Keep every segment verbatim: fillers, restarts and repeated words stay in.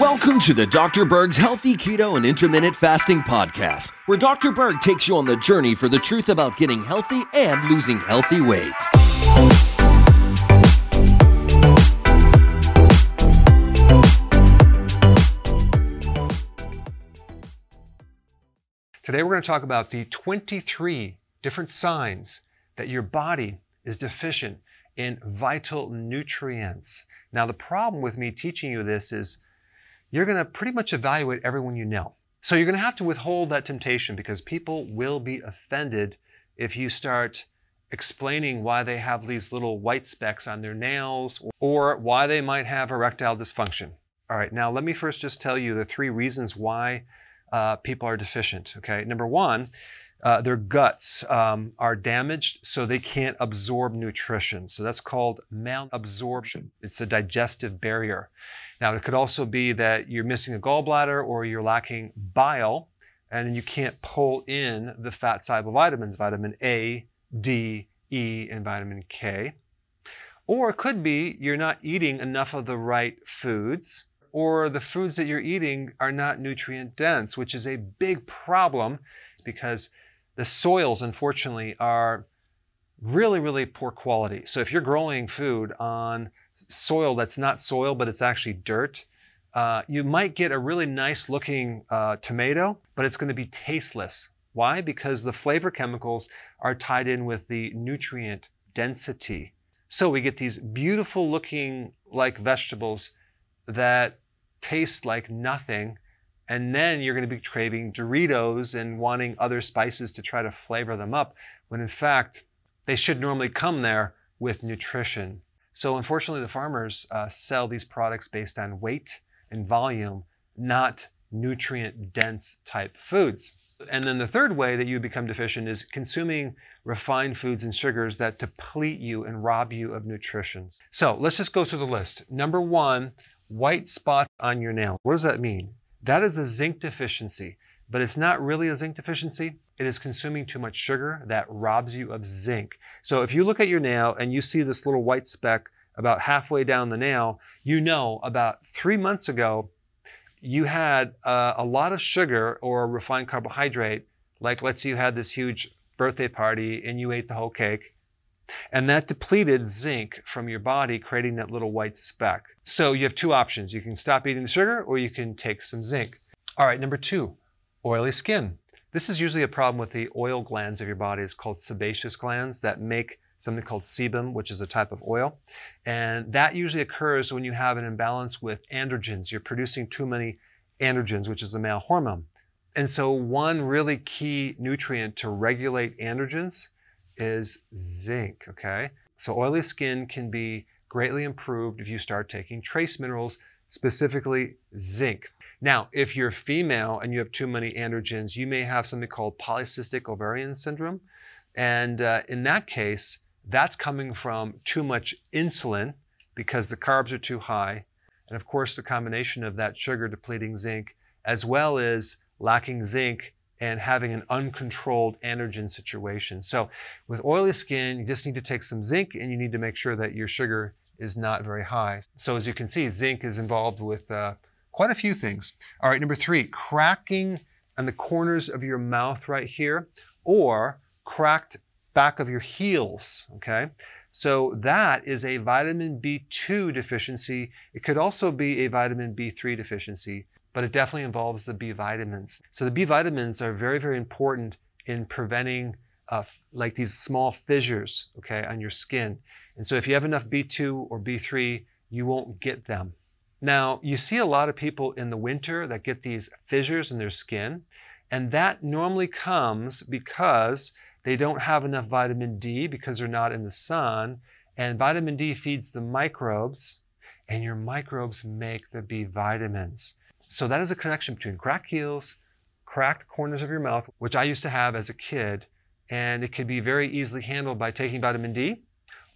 Welcome to the Doctor Berg's Healthy Keto and Intermittent Fasting Podcast, where Doctor Berg takes you on the journey for the truth about getting healthy and losing healthy weight. Today we're going to talk about the twenty-three different signs that your body is deficient in vital nutrients. Now, the problem with me teaching you this is you're going to pretty much evaluate everyone you know. So you're going to have to withhold that temptation because people will be offended if you start explaining why they have these little white specks on their nails or why they might have erectile dysfunction. All right, now let me first just tell you the three reasons why uh, people are deficient, okay? Number one, Uh, their guts um, are damaged, so they can't absorb nutrition. So that's called malabsorption. It's a digestive barrier. Now, it could also be that you're missing a gallbladder or you're lacking bile, and you can't pull in the fat-soluble vitamins, vitamin A, D, E, and vitamin K. Or it could be you're not eating enough of the right foods, or the foods that you're eating are not nutrient-dense, which is a big problem because the soils, unfortunately, are really, really poor quality. So if you're growing food on soil that's not soil, but it's actually dirt, uh, you might get a really nice looking uh, tomato, but it's gonna be tasteless. Why? Because the flavor chemicals are tied in with the nutrient density. So we get these beautiful looking like vegetables that taste like nothing. And then you're going to be craving Doritos and wanting other spices to try to flavor them up, when in fact, they should normally come there with nutrition. So unfortunately, the farmers uh, sell these products based on weight and volume, not nutrient-dense type foods. And then the third way that you become deficient is consuming refined foods and sugars that deplete you and rob you of nutrition. So let's just go through the list. Number one, white spots on your nail. What does that mean? That is a zinc deficiency, but it's not really a zinc deficiency. It is consuming too much sugar that robs you of zinc. So if you look at your nail and you see this little white speck about halfway down the nail, you know about three months ago, you had uh, a lot of sugar or refined carbohydrate. Like let's say you had this huge birthday party and you ate the whole cake, and that depleted zinc from your body, creating that little white speck. So you have two options. You can stop eating the sugar or you can take some zinc. All right, number two, oily skin. This is usually a problem with the oil glands of your body. It's called sebaceous glands that make something called sebum, which is a type of oil. And that usually occurs when you have an imbalance with androgens. You're producing too many androgens, which is the male hormone. And so one really key nutrient to regulate androgens is zinc, okay? So oily skin can be greatly improved if you start taking trace minerals, specifically zinc. Now, if you're female and you have too many androgens, you may have something called polycystic ovarian syndrome. And uh, in that case, that's coming from too much insulin because the carbs are too high. And of course, the combination of that sugar depleting zinc, as well as lacking zinc and having an uncontrolled androgen situation. So with oily skin, you just need to take some zinc and you need to make sure that your sugar is not very high. So as you can see, zinc is involved with uh, quite a few things. All right, number three, cracking on the corners of your mouth right here, or cracked back of your heels, okay? So that is a vitamin B two deficiency. It could also be a vitamin B three deficiency, but it definitely involves the B vitamins. So the B vitamins are very, very important in preventing uh, like these small fissures, okay, on your skin. And so if you have enough B two or B three, you won't get them. Now, you see a lot of people in the winter that get these fissures in their skin, and that normally comes because they don't have enough vitamin D because they're not in the sun, and vitamin D feeds the microbes, and your microbes make the B vitamins. So that is a connection between cracked heels, cracked corners of your mouth, which I used to have as a kid, and it can be very easily handled by taking vitamin D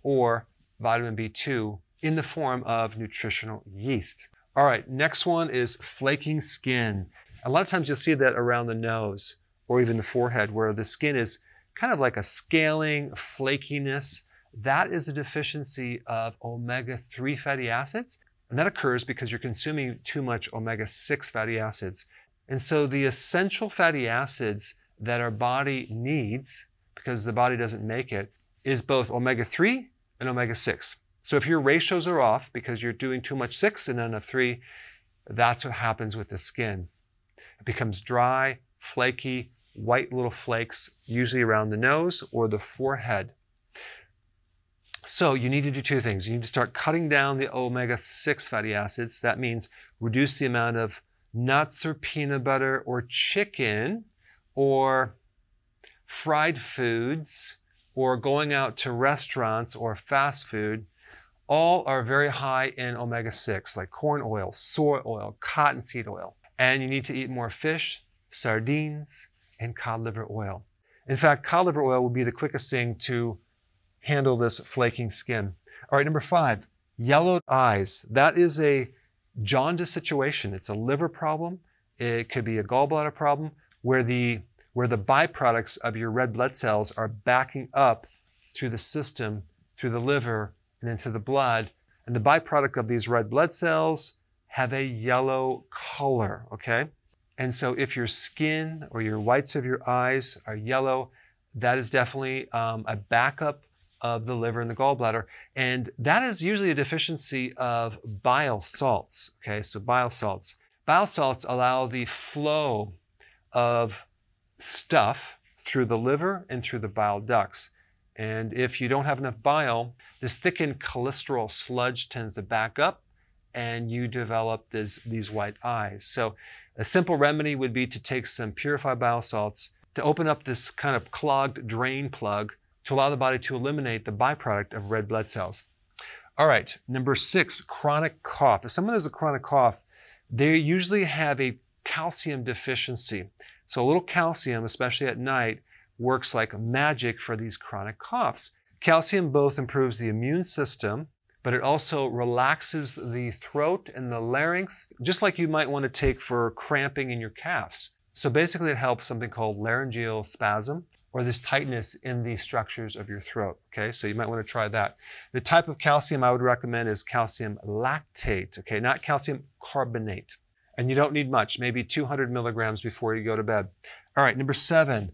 or vitamin B two in the form of nutritional yeast. All right, next one is flaking skin. A lot of times you'll see that around the nose or even the forehead, where the skin is kind of like a scaling flakiness That is a deficiency of omega three fatty acids. And that occurs because you're consuming too much omega six fatty acids. And so the essential fatty acids that our body needs, because the body doesn't make it, is both omega three and omega six. So if your ratios are off because you're doing too much six and enough three, that's what happens with the skin. It becomes dry, flaky, white little flakes, usually around the nose or the forehead. So you need to do two things. You need to start cutting down the omega six fatty acids. That means reduce the amount of nuts or peanut butter or chicken or fried foods or going out to restaurants or fast food. All are very high in omega six, like corn oil, soy oil, cottonseed oil. And you need to eat more fish, sardines, and cod liver oil. In fact, cod liver oil will be the quickest thing to handle this flaking skin. All right, number five, yellow eyes. That is a jaundice situation. It's a liver problem. It could be a gallbladder problem where the, where the byproducts of your red blood cells are backing up through the system, through the liver, and into the blood. And the byproduct of these red blood cells have a yellow color, okay? And so if your skin or your whites of your eyes are yellow, that is definitely um, a backup of the liver and the gallbladder. And that is usually a deficiency of bile salts, okay? So bile salts. Bile salts allow the flow of stuff through the liver and through the bile ducts. And if you don't have enough bile, this thickened cholesterol sludge tends to back up and you develop this, these white eyes. So a simple remedy would be to take some purified bile salts to open up this kind of clogged drain plug to allow the body to eliminate the byproduct of red blood cells. All right, number six, chronic cough. If someone has a chronic cough, they usually have a calcium deficiency. So a little calcium, especially at night, works like magic for these chronic coughs. Calcium both improves the immune system, but it also relaxes the throat and the larynx, just like you might want to take for cramping in your calves. So basically it helps something called laryngeal spasm or this tightness in the structures of your throat, okay? So you might want to try that. The type of calcium I would recommend is calcium lactate, okay? Not calcium carbonate. And you don't need much, maybe two hundred milligrams before you go to bed. All right, number seven.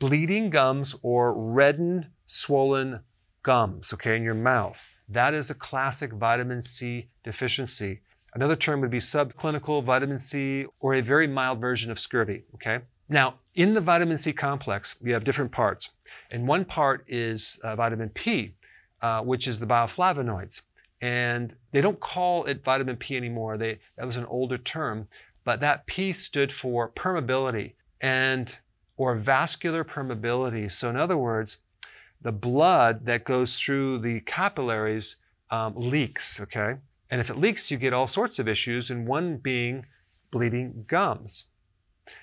Bleeding gums or reddened, swollen gums, okay, in your mouth. That is a classic vitamin C deficiency. Another term would be subclinical vitamin C or a very mild version of scurvy, okay? Now, in the vitamin C complex, we have different parts. And one part is uh, vitamin P, uh, which is the bioflavonoids. And they don't call it vitamin P anymore. They, that was an older term, but that P stood for permeability and or vascular permeability. So in other words, the blood that goes through the capillaries um, leaks, okay? And if it leaks, you get all sorts of issues, and one being bleeding gums.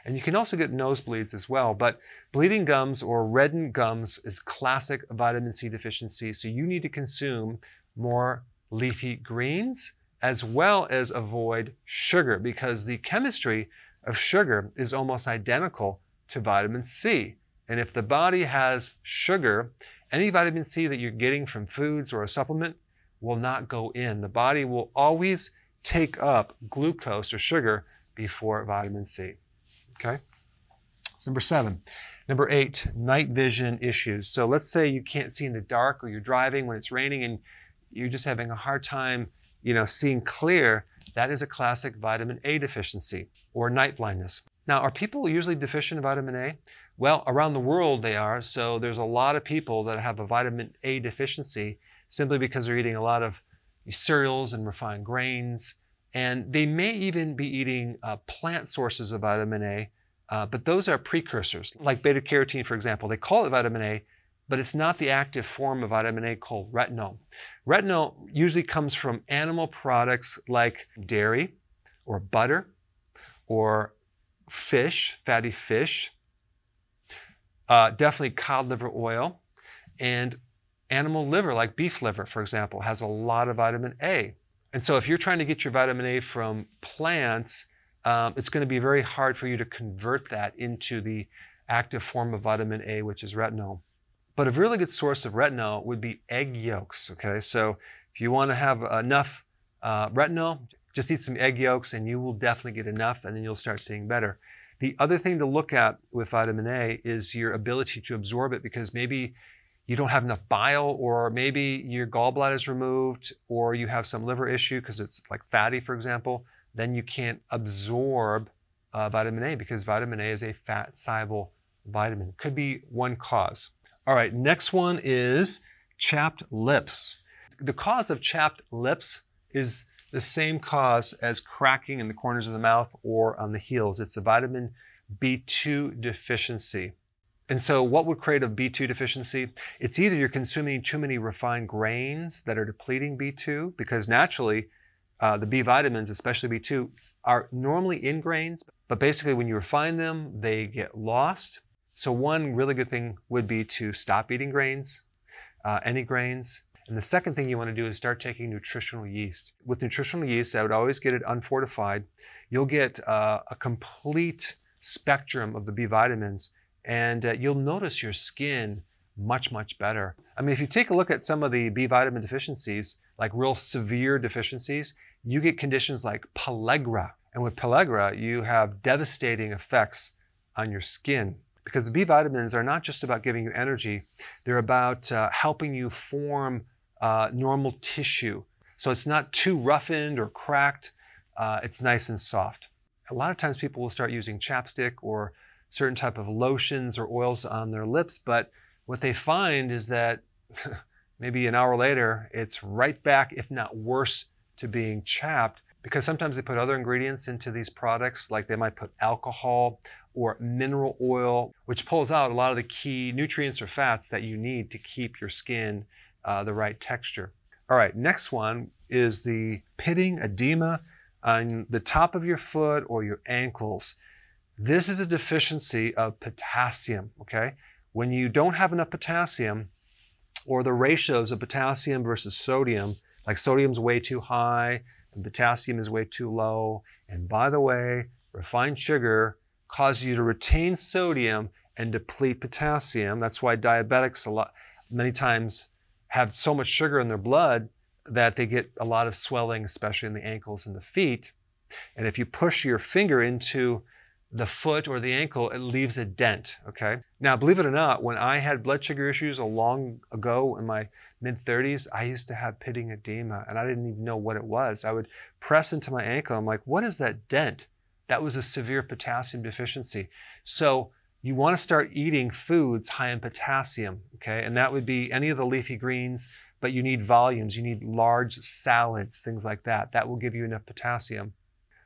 And you can also get nosebleeds as well, but bleeding gums or reddened gums is classic vitamin C deficiency, so you need to consume more leafy greens as well as avoid sugar, because the chemistry of sugar is almost identical to vitamin C. And if the body has sugar, any vitamin C that you're getting from foods or a supplement will not go in. The body will always take up glucose or sugar before vitamin C, okay? That's number seven. Number eight, night vision issues. So let's say you can't see in the dark or you're driving when it's raining and you're just having a hard time, you know, seeing clear. That is a classic vitamin A deficiency or night blindness. Now, are people usually deficient in vitamin A? Well, around the world they are, so there's a lot of people that have a vitamin A deficiency simply because they're eating a lot of cereals and refined grains, and they may even be eating uh, plant sources of vitamin A, uh, but those are precursors, like beta-carotene, for example. They call it vitamin A, but it's not the active form of vitamin A called retinol. Retinol usually comes from animal products like dairy or butter or fish, fatty fish, uh, definitely cod liver oil, and animal liver, like beef liver, for example, has a lot of vitamin A. And so if you're trying to get your vitamin A from plants, um, it's going to be very hard for you to convert that into the active form of vitamin A, which is retinol. But a really good source of retinol would be egg yolks, okay? So if you want to have enough uh, retinol, just eat some egg yolks and you will definitely get enough, and then you'll start seeing better. The other thing to look at with vitamin A is your ability to absorb it, because maybe you don't have enough bile, or maybe your gallbladder is removed, or you have some liver issue because it's like fatty, for example. Then you can't absorb uh, vitamin A, because vitamin A is a fat-soluble vitamin. Could be one cause. All right, next one is chapped lips. The cause of chapped lips is the same cause as cracking in the corners of the mouth or on the heels. It's a vitamin B two deficiency. And so what would create a B two deficiency? It's either you're consuming too many refined grains that are depleting B two, because naturally uh, the B vitamins, especially B two, are normally in grains, but basically when you refine them, they get lost. So one really good thing would be to stop eating grains, uh, any grains. And the second thing you want to do is start taking nutritional yeast. With nutritional yeast, I would always get it unfortified. You'll get uh, a complete spectrum of the B vitamins, and uh, you'll notice your skin much, much better. I mean, if you take a look at some of the B vitamin deficiencies, like real severe deficiencies, you get conditions like pellagra. And with pellagra, you have devastating effects on your skin. Because the B vitamins are not just about giving you energy, they're about uh, helping you form uh, normal tissue. So it's not too roughened or cracked, uh, it's nice and soft. A lot of times people will start using chapstick or certain type of lotions or oils on their lips, but what they find is that maybe an hour later, it's right back, if not worse, to being chapped, because sometimes they put other ingredients into these products, like they might put alcohol or mineral oil, which pulls out a lot of the key nutrients or fats that you need to keep your skin uh, the right texture. All right, next one is the pitting edema on the top of your foot or your ankles. This is a deficiency of potassium, okay? When you don't have enough potassium, or the ratios of potassium versus sodium, like sodium's way too high and potassium is way too low. And by the way, refined sugar causes you to retain sodium and deplete potassium. That's why diabetics a lot, many times have so much sugar in their blood that they get a lot of swelling, especially in the ankles and the feet. And if you push your finger into the foot or the ankle, it leaves a dent, okay? Now, believe it or not, when I had blood sugar issues a long ago in my mid thirties, I used to have pitting edema, and I didn't even know what it was. I would press into my ankle, I'm like, what is that dent? That was a severe potassium deficiency. So you want to start eating foods high in potassium, okay? And that would be any of the leafy greens, but you need volumes, you need large salads, things like that. That will give you enough potassium.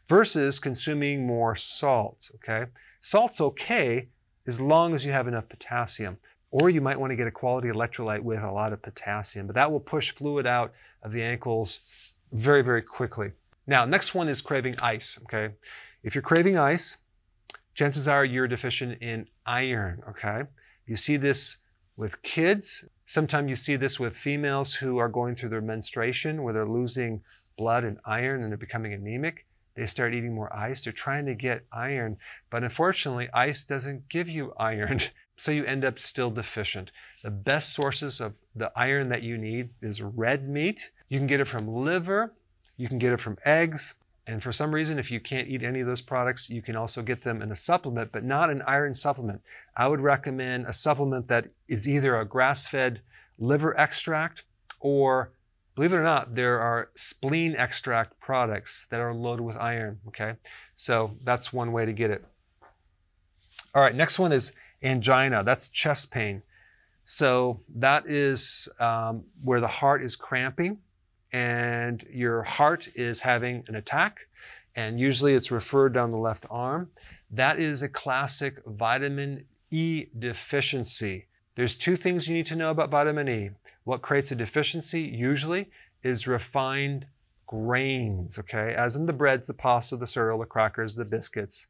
Versus consuming more salt, okay? Salt's okay as long as you have enough potassium. Or you might want to get a quality electrolyte with a lot of potassium, but that will push fluid out of the ankles very, very quickly. Now, next one is craving ice, okay? If you're craving ice, chances are you're deficient in iron, okay? You see this with kids. Sometimes you see this with females who are going through their menstruation, where they're losing blood and iron and they're becoming anemic. They start eating more ice. They're trying to get iron, but unfortunately, ice doesn't give you iron, so you end up still deficient. The best sources of the iron that you need is red meat. You can get it from liver. You can get it from eggs. And for some reason, if you can't eat any of those products, you can also get them in a supplement, but not an iron supplement. I would recommend a supplement that is either a grass-fed liver extract, or, believe it or not, there are spleen extract products that are loaded with iron, okay? So that's one way to get it. All right, next one is angina. That's chest pain. So that is um, where the heart is cramping, and your heart is having an attack, and usually it's referred down the left arm. That is a classic vitamin E deficiency. There's two things you need to know about vitamin E. What creates a deficiency usually is refined grains, okay? As in the breads, the pasta, the cereal, the crackers, the biscuits.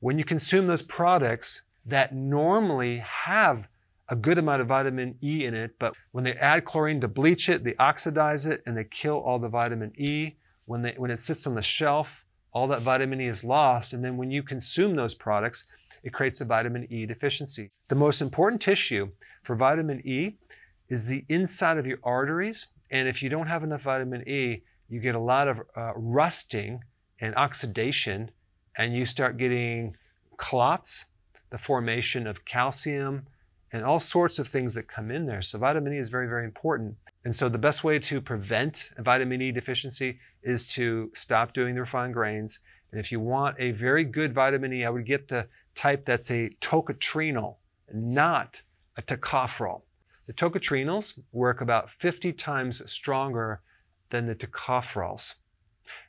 When you consume those products that normally have a good amount of vitamin E in it, but when they add chlorine to bleach it, they oxidize it, and they kill all the vitamin E. When, they, when it sits on the shelf, all that vitamin E is lost, and then when you consume those products, it creates a vitamin E deficiency. The most important tissue For vitamin E, is the inside of your arteries. And if you don't have enough vitamin E, you get a lot of uh, rusting and oxidation, and you start getting clots, the formation of calcium, and all sorts of things that come in there. So vitamin E is very, very important. And so the best way to prevent a vitamin E deficiency is to stop doing the refined grains. And if you want a very good vitamin E, I would get the type that's a tocotrienol, not a tocopherol. The tocotrienols work about fifty times stronger than the tocopherols.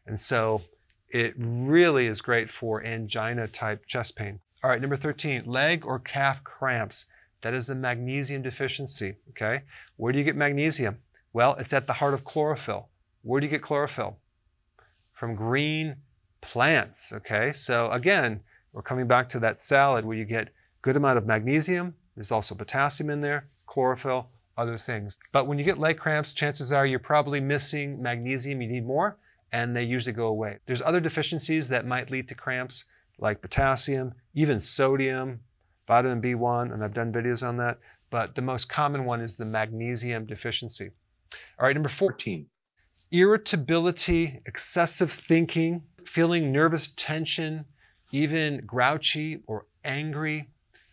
And so it really is great for angina type chest pain. All right, number thirteen, leg or calf cramps. That is a magnesium deficiency, okay? Where do you get magnesium? Well, it's at the heart of chlorophyll. Where do you get chlorophyll? From green plants, okay? So again, we're coming back to that salad where you get a good amount of magnesium. There's also potassium in there, chlorophyll, other things. But when you get leg cramps, chances are you're probably missing magnesium, you need more, and they usually go away. There's other deficiencies that might lead to cramps, like potassium, even sodium, vitamin B one, and I've done videos on that, but the most common one is the magnesium deficiency. All right, number fourteen, irritability, excessive thinking, feeling nervous tension, even grouchy or angry,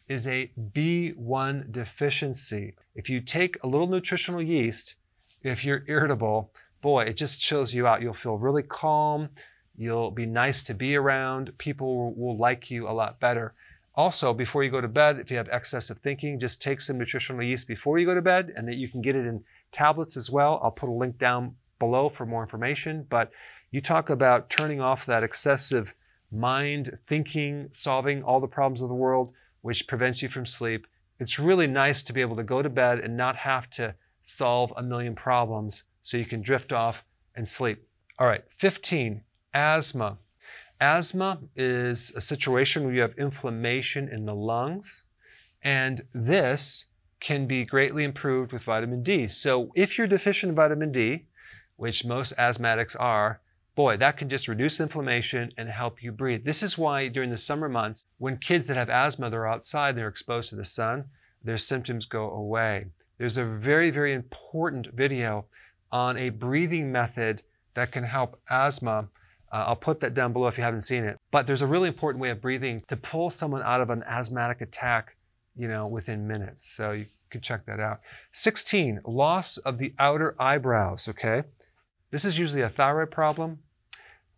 is a B one deficiency. If you take a little nutritional yeast, if you're irritable, boy, it just chills you out. You'll feel really calm. You'll be nice to be around. People will like you a lot better. Also, before you go to bed, if you have excessive thinking, just take some nutritional yeast before you go to bed, and that you can get it in tablets as well. I'll put a link down below for more information, but you talk about turning off that excessive mind thinking, solving all the problems of the world, which prevents you from sleep. It's really nice to be able to go to bed and not have to solve a million problems, so you can drift off and sleep. All right, fifteen, asthma. Asthma is a situation where you have inflammation in the lungs, and this can be greatly improved with vitamin D. So if you're deficient in vitamin D, which most asthmatics are, boy, that can just reduce inflammation and help you breathe. This is why during the summer months, when kids that have asthma, they're outside, they're exposed to the sun, their symptoms go away. There's a very, very important video on a breathing method that can help asthma. Uh, I'll put that down below if you haven't seen it. But there's a really important way of breathing to pull someone out of an asthmatic attack, you know, within minutes. So you could check that out. sixteen, loss of the outer eyebrows, okay? This is usually a thyroid problem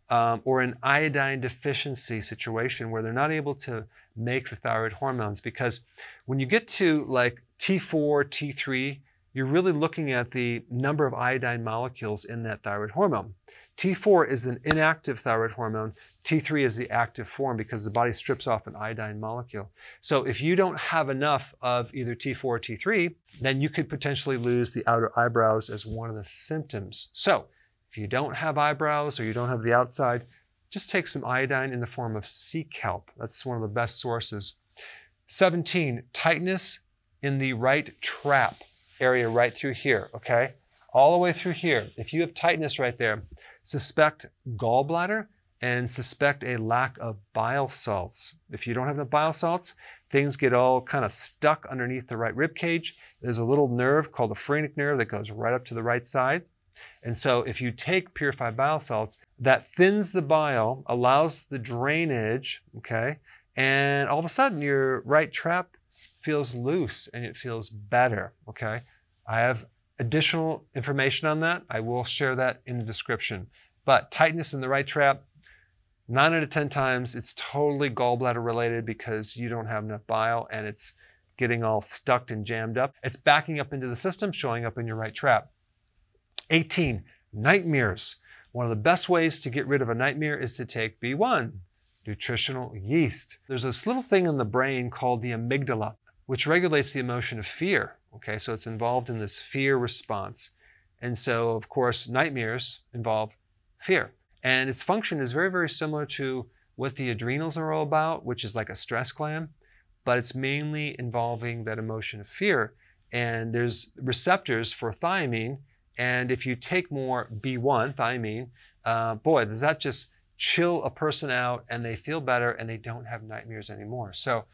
um, or an iodine deficiency situation where they're not able to make the thyroid hormones, because when you get to like T four, T three, you're really looking at the number of iodine molecules in that thyroid hormone. T four is an inactive thyroid hormone. T three is the active form because the body strips off an iodine molecule. So if you don't have enough of either T four or T three, then you could potentially lose the outer eyebrows as one of the symptoms. So if you don't have eyebrows or you don't have the outside, just take some iodine in the form of sea kelp. That's one of the best sources. seventeen, tightness in the right trap area right through here, okay? All the way through here. If you have tightness right there, suspect gallbladder and suspect a lack of bile salts. If you don't have enough bile salts, things get all kind of stuck underneath the right rib cage. There's a little nerve called the phrenic nerve that goes right up to the right side. And so if you take purified bile salts, that thins the bile, allows the drainage, okay? And all of a sudden your right trap feels loose and it feels better, okay? I have additional information on that. I will share that in the description. But tightness in the right trap, nine out of ten times, it's totally gallbladder related because you don't have enough bile and it's getting all stuck and jammed up. It's backing up into the system, showing up in your right trap. eighteen, nightmares. One of the best ways to get rid of a nightmare is to take B one, nutritional yeast. There's this little thing in the brain called the amygdala, which regulates the emotion of fear. Okay, so it's involved in this fear response. And so, of course, nightmares involve fear. And its function is very, very similar to what the adrenals are all about, which is like a stress gland, but it's mainly involving that emotion of fear. And there's receptors for thiamine. And if you take more B one, thiamine, uh, boy, does that just chill a person out and they feel better and they don't have nightmares anymore. So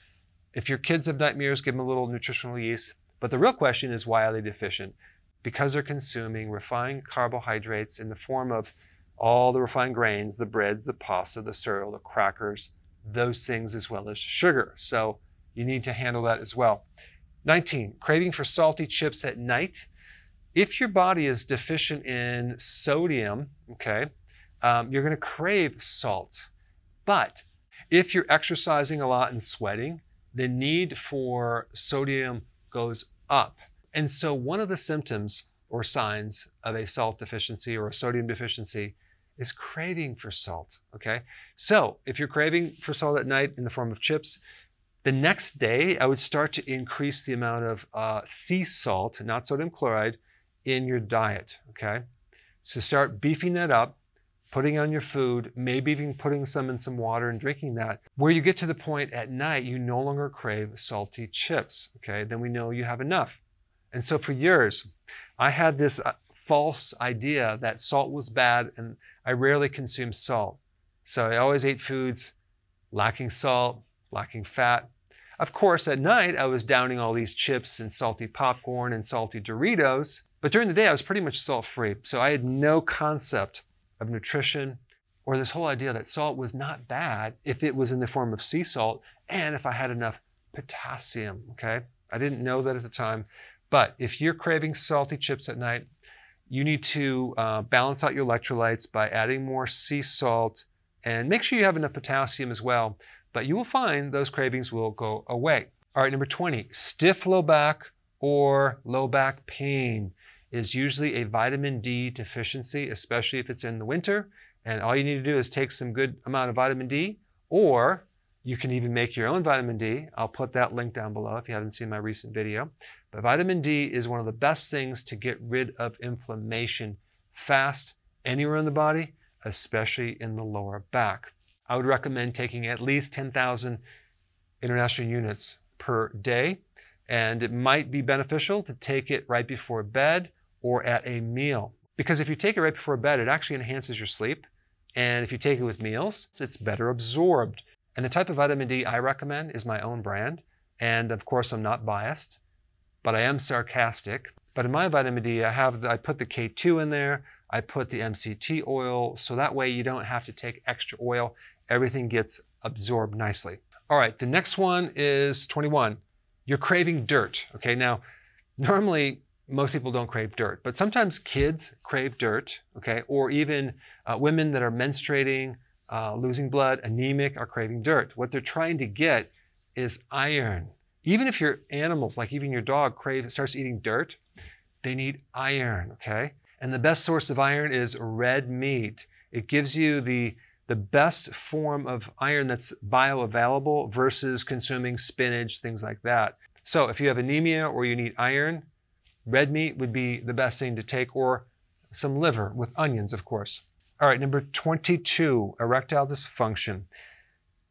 if your kids have nightmares, give them a little nutritional yeast. But the real question is, why are they deficient? Because they're consuming refined carbohydrates in the form of all the refined grains, the breads, the pasta, the cereal, the crackers, those things, as well as sugar. So you need to handle that as well. nineteen, craving for salty chips at night. If your body is deficient in sodium, okay, um, you're gonna crave salt. But if you're exercising a lot and sweating, the need for sodium goes up. And so one of the symptoms or signs of a salt deficiency or a sodium deficiency is craving for salt, okay? So if you're craving for salt at night in the form of chips, the next day I would start to increase the amount of uh, sea salt, not sodium chloride, in your diet, okay? So start beefing that up, putting on your food, maybe even putting some in some water and drinking that, where you get to the point at night you no longer crave salty chips, okay? Then we know you have enough. And so for years, I had this uh, false idea that salt was bad, and I rarely consumed salt. So I always ate foods lacking salt, lacking fat. Of course, at night, I was downing all these chips and salty popcorn and salty Doritos, but during the day, I was pretty much salt-free. So I had no concept of nutrition or this whole idea that salt was not bad if it was in the form of sea salt and if I had enough potassium, okay? I didn't know that at the time. But if you're craving salty chips at night, you need to uh, balance out your electrolytes by adding more sea salt and make sure you have enough potassium as well. But you will find those cravings will go away. All right, number twenty, stiff low back or low back pain is usually a vitamin D deficiency, especially if it's in the winter. And all you need to do is take some good amount of vitamin D, or you can even make your own vitamin D. I'll put that link down below if you haven't seen my recent video. But vitamin D is one of the best things to get rid of inflammation fast anywhere in the body, especially in the lower back. I would recommend taking at least ten thousand international units per day, and it might be beneficial to take it right before bed or at a meal. Because if you take it right before bed, it actually enhances your sleep. And if you take it with meals, it's better absorbed. And the type of vitamin D I recommend is my own brand. And of course, I'm not biased, but I am sarcastic. But in my vitamin D, I have the, I put the K two in there. I put the M C T oil. So that way you don't have to take extra oil. Everything gets absorbed nicely. All right, the next one is twenty-one. You're craving dirt. Okay, now, normally most people don't crave dirt, but sometimes kids crave dirt, okay? Or even uh, women that are menstruating, Uh, losing blood, anemic, are craving dirt. What they're trying to get is iron. Even if your animals, like even your dog, crave, starts eating dirt, they need iron, okay? And the best source of iron is red meat. It gives you the, the best form of iron that's bioavailable versus consuming spinach, things like that. So if you have anemia or you need iron, red meat would be the best thing to take, or some liver with onions, of course. All right, number twenty-two, erectile dysfunction.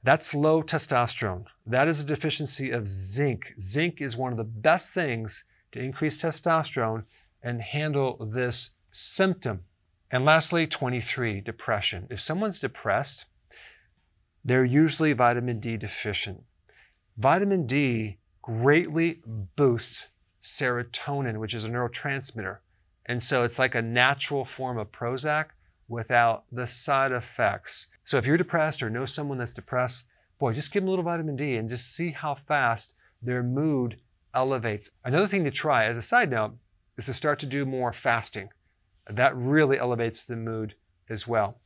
That's low testosterone. That is a deficiency of zinc. Zinc is one of the best things to increase testosterone and handle this symptom. And lastly, twenty-three, depression. If someone's depressed, they're usually vitamin D deficient. Vitamin D greatly boosts serotonin, which is a neurotransmitter. And so it's like a natural form of Prozac, without the side effects. So if you're depressed or know someone that's depressed, boy, just give them a little vitamin D and just see how fast their mood elevates. Another thing to try, as a side note, is to start to do more fasting. That really elevates the mood as well.